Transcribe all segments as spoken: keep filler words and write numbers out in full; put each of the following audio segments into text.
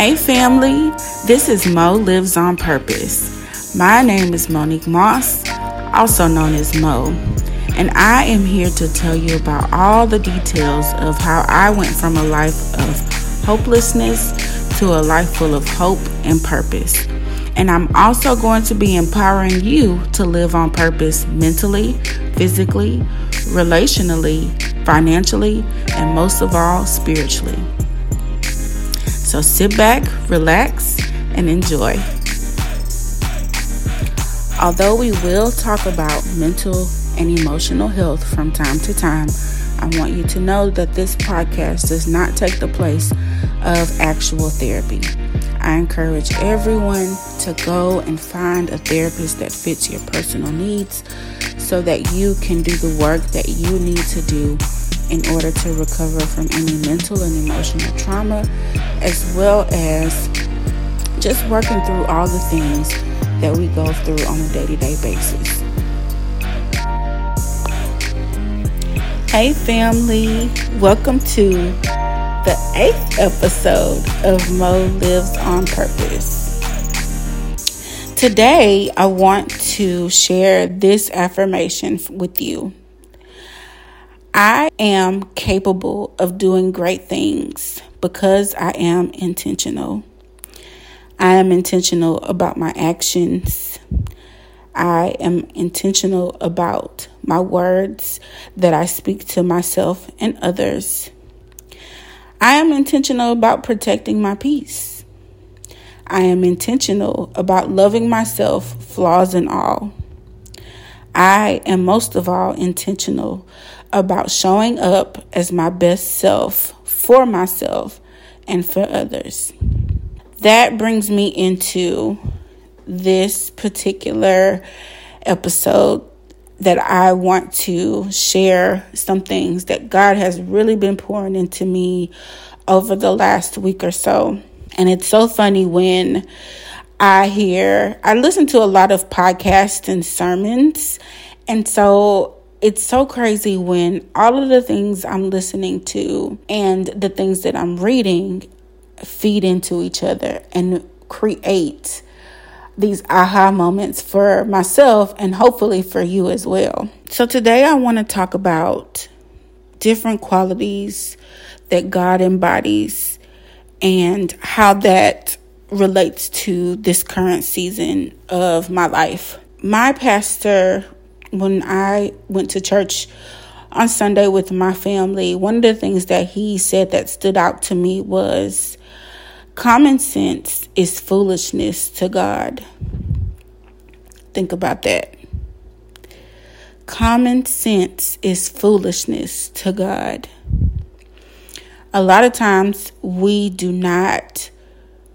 Hey family, this is Mo Lives on Purpose. My name is Monique Moss, also known as Mo, and I am here to tell you about all the details of how I went from a life of hopelessness to a life full of hope and purpose. And I'm also going to be empowering you to live on purpose mentally, physically, relationally, financially, and most of all, spiritually. So sit back, relax, and enjoy. Although we will talk about mental and emotional health from time to time, I want you to know that this podcast does not take the place of actual therapy. I encourage everyone to go and find a therapist that fits your personal needs so that you can do the work that you need to do in order to recover from any mental and emotional trauma, as well as just working through all the things that we go through on a day-to-day basis. Hey family, welcome to the eighth episode of Mo Lives on Purpose. Today, I want to share this affirmation with you. I am capable of doing great things because I am intentional. I am intentional about my actions. I am intentional about my words that I speak to myself and others. I am intentional about protecting my peace. I am intentional about loving myself, flaws and all. I am most of all intentional about showing up as my best self for myself and for others. That brings me into this particular episode that I want to share some things that God has really been pouring into me over the last week or so. And it's so funny when I hear, I listen to a lot of podcasts and sermons, and so it's so crazy when all of the things I'm listening to and the things that I'm reading feed into each other and create these aha moments for myself and hopefully for you as well. So today I want to talk about different qualities that God embodies and how that relates to this current season of my life. My pastor, when I went to church on Sunday with my family, one of the things that he said that stood out to me was, common sense is foolishness to God. Think about that. Common sense is foolishness to God. A lot of times we do not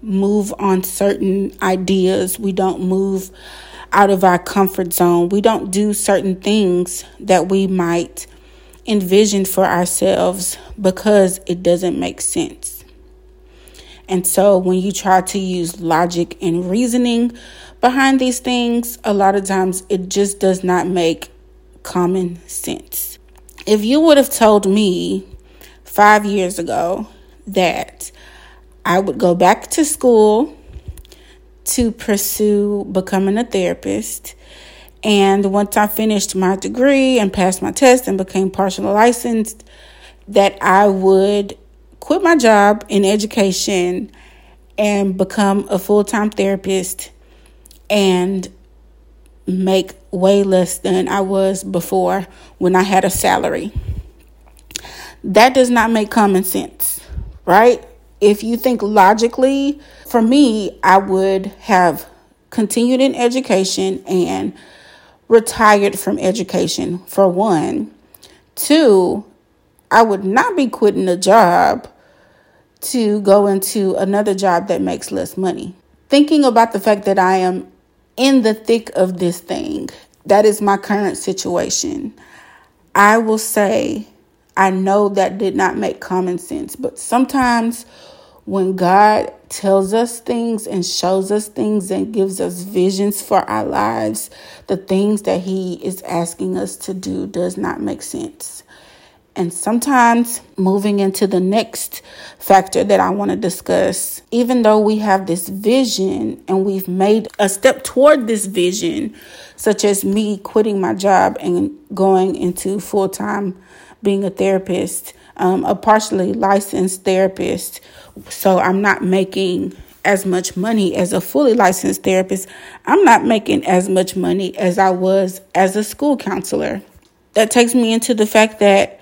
move on certain ideas. We don't move out of our comfort zone. We don't do certain things that we might envision for ourselves because it doesn't make sense. And so when you try to use logic and reasoning behind these things, a lot of times it just does not make common sense. If you would have told me five years ago that I would go back to school to pursue becoming a therapist, and once I finished my degree and passed my test and became partially licensed, that I would quit my job in education and become a full-time therapist and make way less than I was before when I had a salary. That does not make common sense, right? If you think logically, for me, I would have continued in education and retired from education, for one. Two, I would not be quitting a job to go into another job that makes less money. Thinking about the fact that I am in the thick of this thing, that is my current situation, I will say, I know that did not make common sense, but sometimes when God tells us things and shows us things and gives us visions for our lives, the things that he is asking us to do does not make sense. And sometimes moving into the next factor that I want to discuss, even though we have this vision and we've made a step toward this vision, such as me quitting my job and going into full-time being a therapist, um, a partially licensed therapist. So I'm not making as much money as a fully licensed therapist. I'm not making as much money as I was as a school counselor. That takes me into the fact that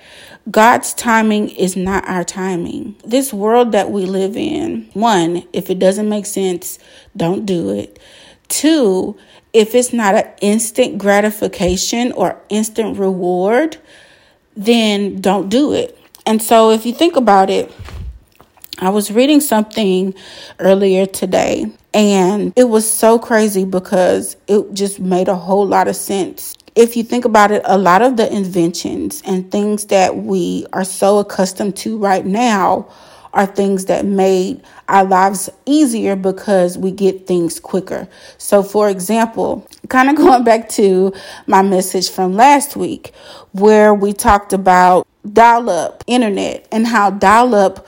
God's timing is not our timing. This world that we live in, one, if it doesn't make sense, don't do it. Two, if it's not an instant gratification or instant reward, then don't do it. And so if you think about it, I was reading something earlier today, and it was so crazy because it just made a whole lot of sense. If you think about it, a lot of the inventions and things that we are so accustomed to right now are things that made our lives easier because we get things quicker. So, for example, kind of going back to my message from last week where we talked about dial-up internet and how dial-up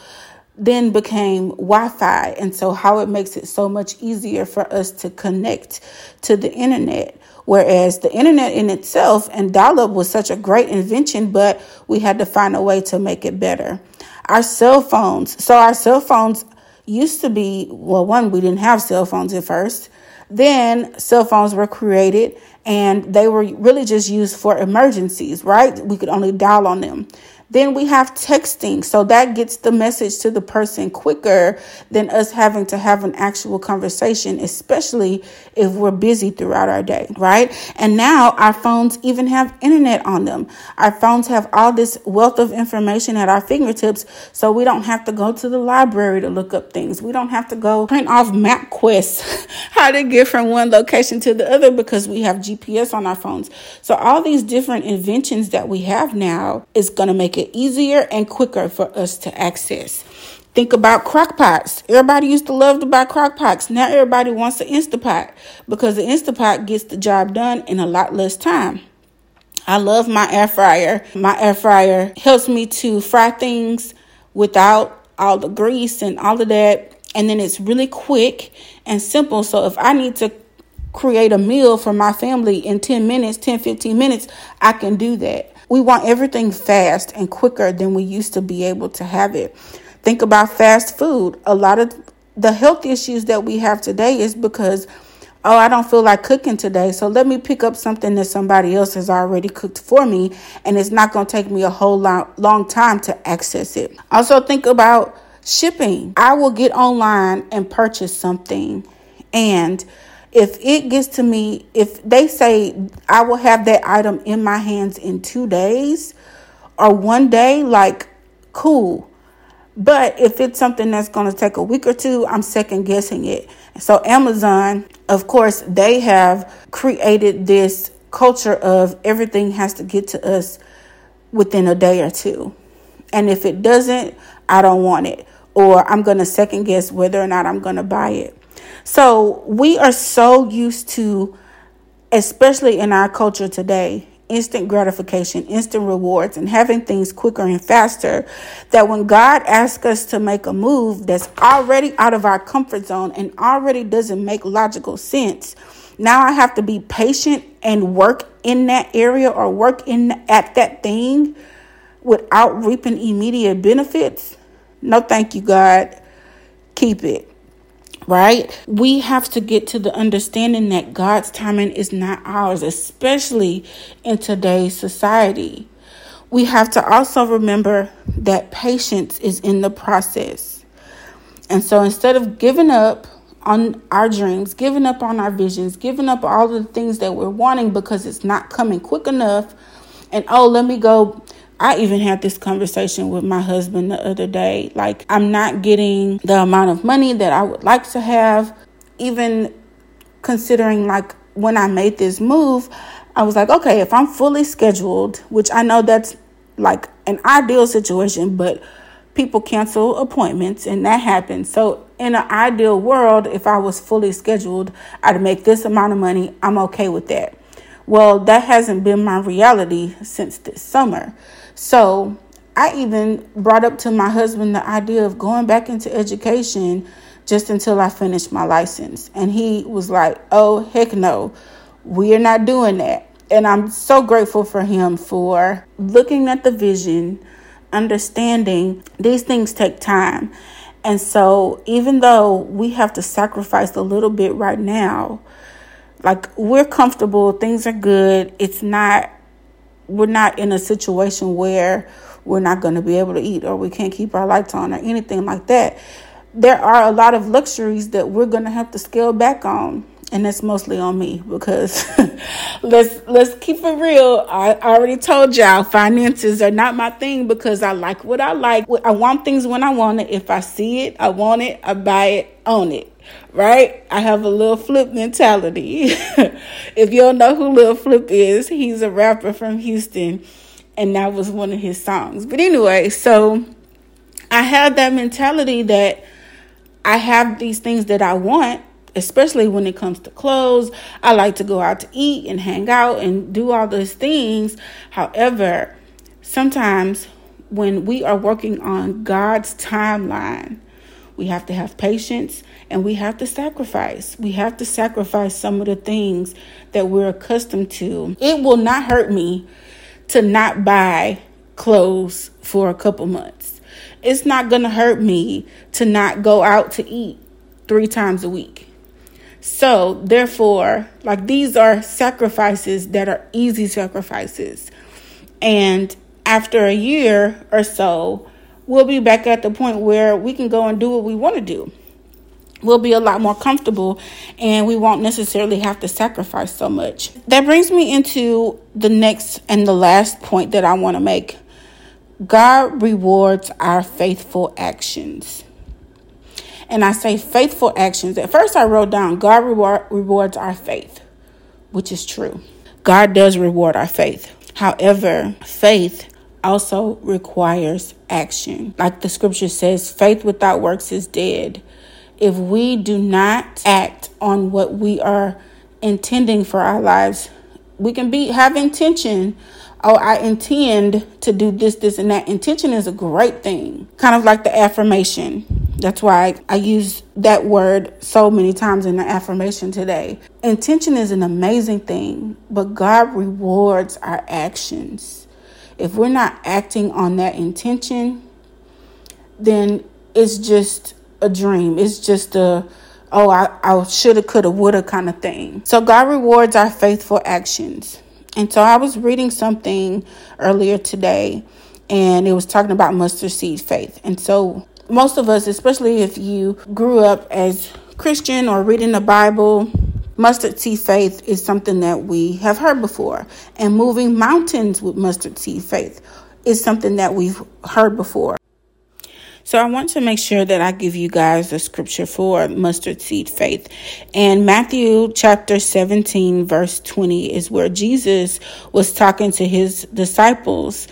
then became Wi-Fi, and so how it makes it so much easier for us to connect to the internet. Whereas the internet in itself and dial-up was such a great invention, but we had to find a way to make it better. Our cell phones. So our cell phones used to be, well, one, we didn't have cell phones at first. Then cell phones were created and they were really just used for emergencies, right? We could only dial on them. Then we have texting. So that gets the message to the person quicker than us having to have an actual conversation, especially if we're busy throughout our day, right? And now our phones even have internet on them. Our phones have all this wealth of information at our fingertips, so we don't have to go to the library to look up things. We don't have to go print off MapQuest how to get from one location to the other because we have G P S on our phones. So all these different inventions that we have now is going to make it easier and quicker for us to access. Think about crock pots. Everybody used to love to buy crock pots. Now everybody wants an Instant Pot because the Instant Pot gets the job done in a lot less time. I love my air fryer. My air fryer helps me to fry things without all the grease and all of that. And then it's really quick and simple. So if I need to create a meal for my family in ten minutes, ten, fifteen minutes, I can do that. We want everything fast and quicker than we used to be able to have it. Think about fast food. A lot of the health issues that we have today is because, oh, I don't feel like cooking today, so let me pick up something that somebody else has already cooked for me, and it's not going to take me a whole long, long time to access it. Also, think about shipping. I will get online and purchase something, and if it gets to me, if they say I will have that item in my hands in two days or one day, like, cool. But if it's something that's going to take a week or two, I'm second guessing it. So Amazon, of course, they have created this culture of everything has to get to us within a day or two. And if it doesn't, I don't want it. Or I'm going to second guess whether or not I'm going to buy it. So we are so used to, especially in our culture today, instant gratification, instant rewards, and having things quicker and faster, that when God asks us to make a move that's already out of our comfort zone and already doesn't make logical sense, now I have to be patient and work in that area or work in at that thing without reaping immediate benefits. No, thank you, God. Keep it. Right? We have to get to the understanding that God's timing is not ours, especially in today's society. We have to also remember that patience is in the process. And so instead of giving up on our dreams, giving up on our visions, giving up all the things that we're wanting because it's not coming quick enough, and oh, let me go. I even had this conversation with my husband the other day. Like, I'm not getting the amount of money that I would like to have. Even considering, like, when I made this move, I was like, okay, if I'm fully scheduled, which I know that's like an ideal situation, but people cancel appointments and that happens. So in an ideal world, if I was fully scheduled, I'd make this amount of money. I'm okay with that. Well, that hasn't been my reality since this summer. So I even brought up to my husband the idea of going back into education just until I finished my license. And he was like, oh, heck no, we are not doing that. And I'm so grateful for him for looking at the vision, understanding these things take time. And so even though we have to sacrifice a little bit right now, like we're comfortable, things are good. It's not, we're not in a situation where we're not going to be able to eat or we can't keep our lights on or anything like that. There are a lot of luxuries that we're going to have to scale back on. And that's mostly on me because let's let's keep it real. I already told y'all finances are not my thing because I like what I like. I want things when I want it. If I see it, I want it, I buy it, own it, right? I have a Lil Flip mentality. If you don't know who Lil Flip is, he's a rapper from Houston, and that was one of his songs. But anyway, so I have that mentality that I have these things that I want, especially when it comes to clothes. I like to go out to eat and hang out and do all those things. However, sometimes when we are working on God's timeline, we have to have patience and we have to sacrifice. We have to sacrifice some of the things that we're accustomed to. It will not hurt me to not buy clothes for a couple months. It's not going to hurt me to not go out to eat three times a week. So therefore, like these are sacrifices that are easy sacrifices. And after a year or so, we'll be back at the point where we can go and do what we want to do. We'll be a lot more comfortable and we won't necessarily have to sacrifice so much. That brings me into the next and the last point that I want to make. God rewards our faithful actions. And I say faithful actions. At first I wrote down God reward, rewards our faith, which is true. God does reward our faith. However, faith also requires action. Like the scripture says, faith without works is dead. If we do not act on what we are intending for our lives, we can be have intention. Oh, I intend to do this, this, and that. Intention is a great thing. Kind of like the affirmation. That's why I, I use that word so many times in the affirmation today. Intention is an amazing thing, but God rewards our actions. If we're not acting on that intention, then it's just a dream. It's just a, oh, I, I shoulda, coulda, woulda kind of thing. So God rewards our faithful actions. And so I was reading something earlier today, and it was talking about mustard seed faith. And so most of us, especially if you grew up as Christian or reading the Bible, mustard seed faith is something that we have heard before. And moving mountains with mustard seed faith is something that we've heard before. So I want to make sure that I give you guys the scripture for mustard seed faith. And Matthew chapter seventeen, verse twenty is where Jesus was talking to his disciples.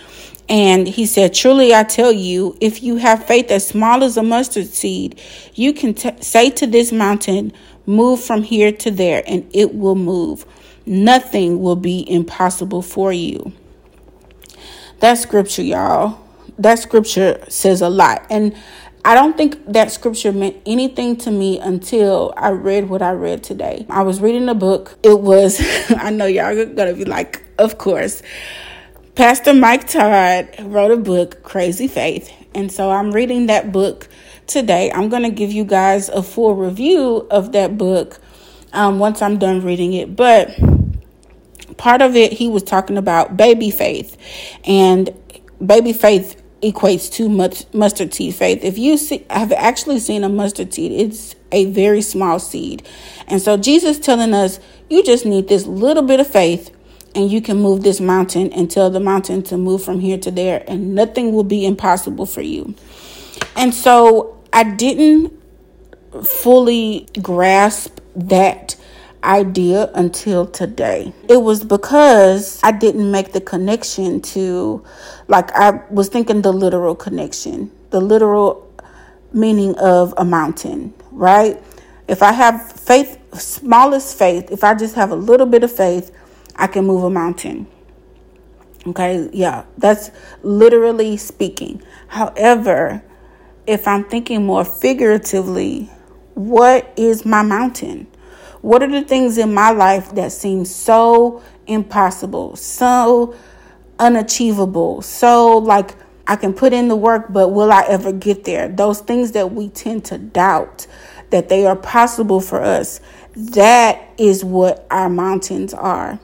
And he said, truly, I tell you, if you have faith as small as a mustard seed, you can t- say to this mountain, move from here to there, and it will move. Nothing will be impossible for you. That scripture, y'all. That scripture says a lot. And I don't think that scripture meant anything to me until I read what I read today. I was reading a book. It was, I know y'all are going to be like, of course. Pastor Mike Todd wrote a book, Crazy Faith. And so I'm reading that book today. I'm going to give you guys a full review of that book um, once I'm done reading it. But part of it, he was talking about baby faith. And baby faith equates to much mustard seed faith. If you see, I've actually seen a mustard seed. It's a very small seed. And so Jesus telling us, you just need this little bit of faith and you can move this mountain and tell the mountain to move from here to there and nothing will be impossible for you. And so I didn't fully grasp that idea until today. It was because I didn't make the connection to, like, I was thinking the literal connection, the literal meaning of a mountain, right? If I have faith, smallest faith, if I just have a little bit of faith, I can move a mountain. Okay, yeah, that's literally speaking. However, if I'm thinking more figuratively, what is my mountain? What are the things in my life that seem so impossible, so unachievable, so like I can put in the work, but will I ever get there? Those things that we tend to doubt that they are possible for us, that is what our mountains are.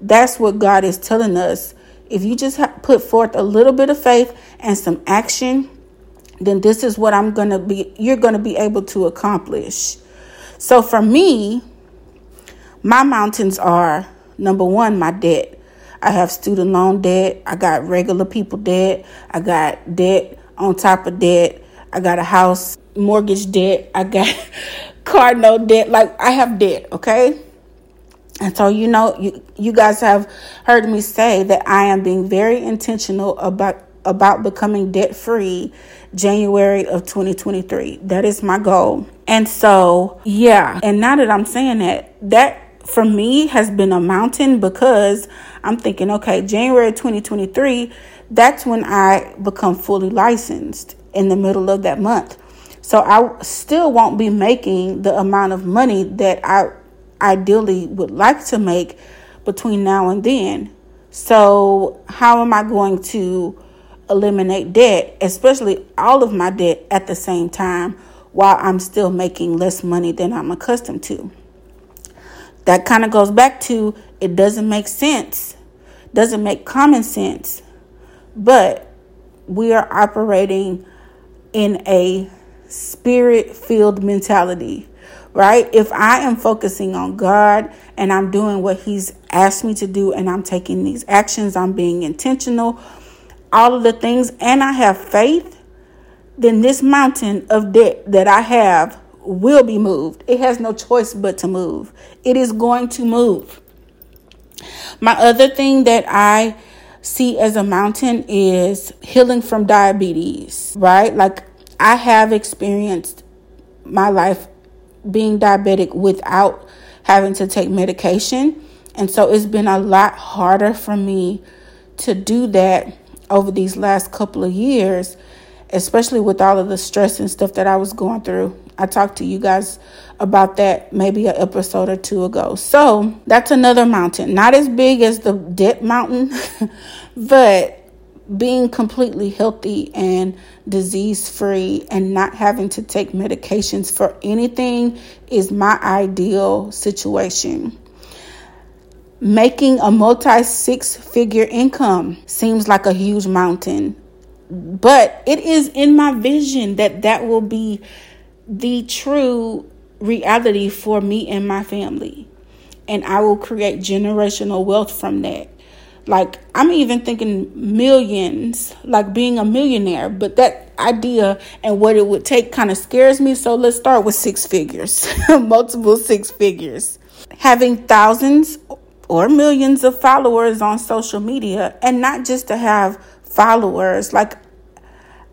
That's what God is telling us. If you just put forth a little bit of faith and some action, then this is what I'm going to be, you're going to be able to accomplish. So for me, my mountains are, number one, my debt. I have student loan debt. I got regular people debt. I got debt on top of debt. I got a house mortgage debt. I got car note debt. Like, I have debt, okay? And so, you know, you, you guys have heard me say that I am being very intentional about about becoming debt-free January of twenty twenty-three. That is my goal. And so, yeah. And now that I'm saying that, that for me has been a mountain because I'm thinking, okay, January twenty twenty-three, that's when I become fully licensed in the middle of that month. So I still won't be making the amount of money that I ideally would like to make between now and then. So how am I going to eliminate debt, especially all of my debt at the same time, while I'm still making less money than I'm accustomed to? That kind of goes back to, it doesn't make sense, doesn't make common sense, but we are operating in a spirit-filled mentality, right? If I am focusing on God and I'm doing what He's asked me to do and I'm taking these actions, I'm being intentional, all of the things, and I have faith, then this mountain of debt that I have will be moved. It has no choice but to move. It is going to move. My other thing that I see as a mountain is healing from diabetes, right? Like, I have experienced my life being diabetic without having to take medication. And so it's been a lot harder for me to do that over these last couple of years, especially with all of the stress and stuff that I was going through. I talked to you guys about that maybe an episode or two ago. So that's another mountain, not as big as the debt mountain, but being completely healthy and disease-free and not having to take medications for anything is my ideal situation. Making a multi-six-figure income seems like a huge mountain, but it is in my vision that that will be the true reality for me and my family, and I will create generational wealth from that. Like, I'm even thinking millions, like being a millionaire, but that idea and what it would take kind of scares me. So let's start with six figures, multiple six figures, having thousands or millions of followers on social media, and not just to have followers. Like,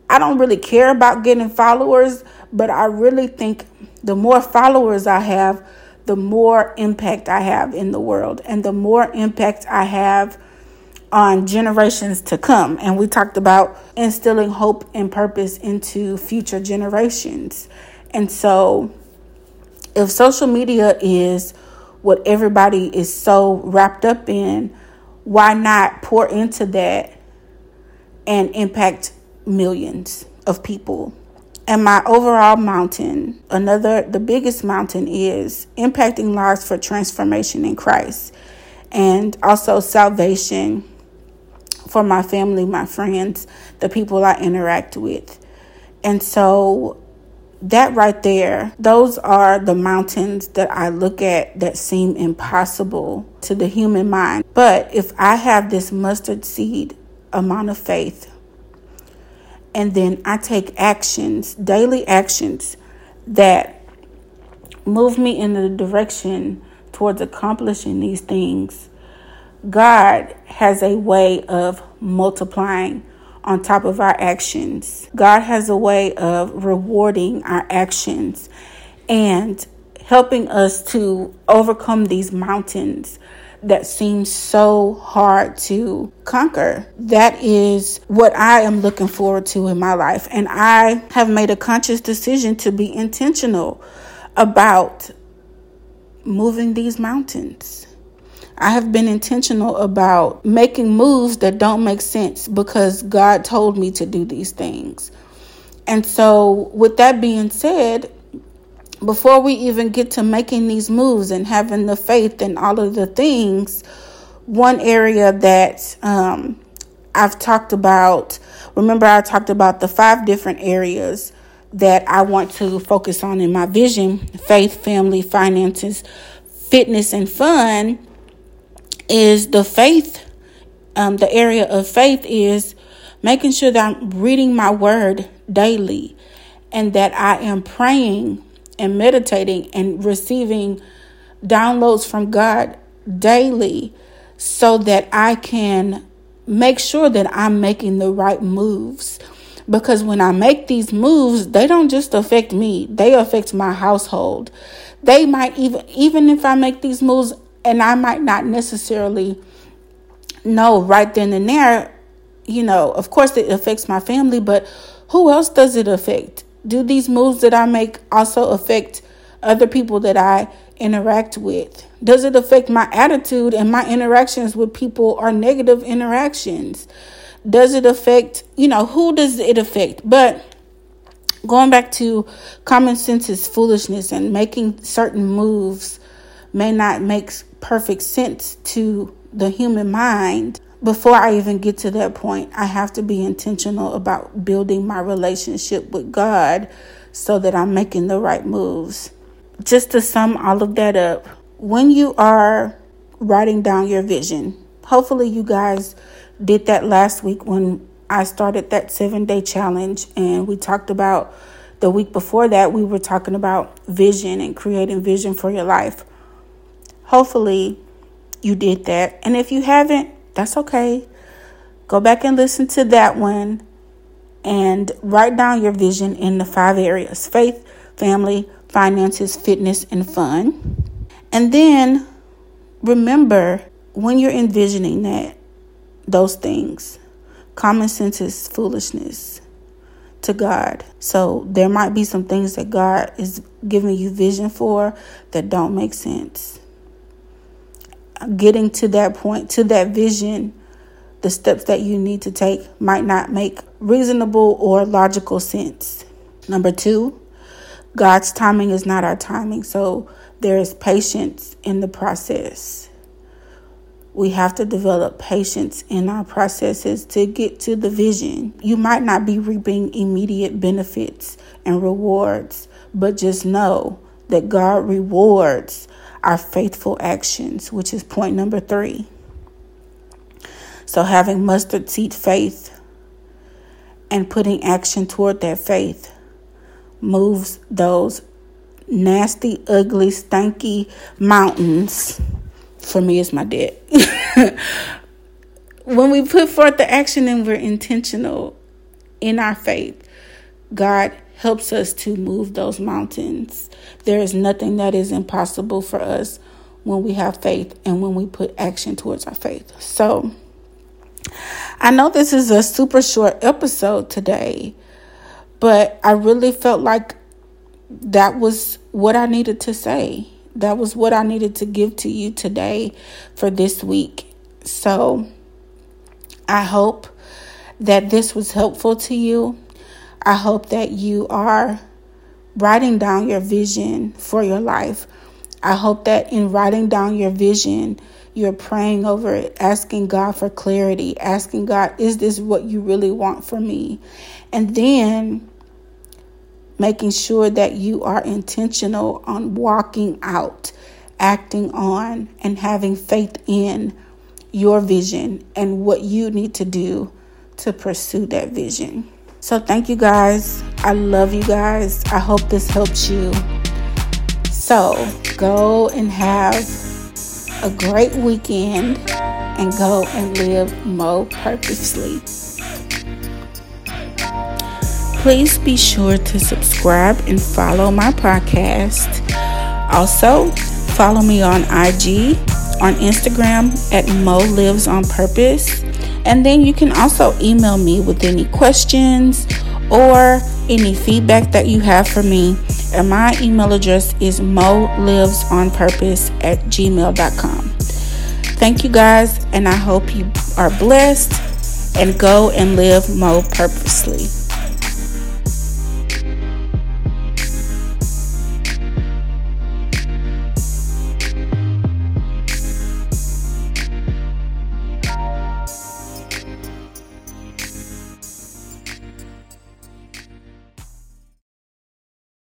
I don't really care about getting followers, but I really think the more followers I have, the more impact I have in the world and the more impact I have on generations to come. And we talked about instilling hope and purpose into future generations. And so if social media is what everybody is so wrapped up in, why not pour into that and impact millions of people? And my overall mountain, another, the biggest mountain, is impacting lives for transformation in Christ, and also salvation for my family, my friends, the people I interact with. And so that right there, those are the mountains that I look at that seem impossible to the human mind. But if I have this mustard seed amount of faith, and then I take actions, daily actions, that move me in the direction towards accomplishing these things, God has a way of multiplying on top of our actions. God has a way of rewarding our actions and helping us to overcome these mountains that seems so hard to conquer. That is what I am looking forward to in my life. And I have made a conscious decision to be intentional about moving these mountains. I have been intentional about making moves that don't make sense because God told me to do these things. And so with that being said, before we even get to making these moves and having the faith and all of the things, one area that um, I've talked about, remember I talked about the five different areas that I want to focus on in my vision: faith, family, finances, fitness, and fun. Is the faith, um, the area of faith is making sure that I'm reading my word daily and that I am praying and meditating and receiving downloads from God daily so that I can make sure that I'm making the right moves. Because when I make these moves, they don't just affect me. They affect my household. They might even, even if I make these moves and I might not necessarily know right then and there, you know, of course it affects my family, but who else does it affect? Do these moves that I make also affect other people that I interact with? Does it affect my attitude and my interactions with people or negative interactions? Does it affect, you know, who does it affect? But going back to common sense is foolishness, and making certain moves may not make perfect sense to the human mind. Before I even get to that point, I have to be intentional about building my relationship with God so that I'm making the right moves. Just to sum all of that up, when you are writing down your vision, hopefully you guys did that last week when I started that seven-day challenge, and we talked about the week before that, we were talking about vision and creating vision for your life. Hopefully you did that. And if you haven't, that's okay. Go back and listen to that one and write down your vision in the five areas: faith, family, finances, fitness, and fun. And then remember, when you're envisioning that, those things, common sense is foolishness to God. So there might be some things that God is giving you vision for that don't make sense. Getting to that point, to that vision, the steps that you need to take might not make reasonable or logical sense. Number two, God's timing is not our timing. So there is patience in the process. We have to develop patience in our processes to get to the vision. You might not be reaping immediate benefits and rewards, but just know that God rewards our faithful actions, which is point number three. So having mustard seed faith and putting action toward that faith moves those nasty, ugly, stanky mountains. For me, it's my debt. When we put forth the action and we're intentional in our faith, God helps us to move those mountains. There is nothing that is impossible for us when we have faith and when we put action towards our faith. So I know this is a super short episode today, but I really felt like that was what I needed to say. That was what I needed to give to you today for this week. So I hope that this was helpful to you. I hope that you are writing down your vision for your life. I hope that in writing down your vision, you're praying over it, asking God for clarity, asking God, is this what you really want for me? And then making sure that you are intentional on walking out, acting on, and having faith in your vision and what you need to do to pursue that vision. So thank you guys. I love you guys. I hope this helps you. So go and have a great weekend and go and live more purposely. Please be sure to subscribe and follow my podcast. Also, follow me on I G on Instagram at Mo Lives on Purpose. And then you can also email me with any questions or any feedback that you have for me. And my email address is mo lives on purpose at gmail dot com. Thank you guys, and I hope you are blessed and go and live more purposely.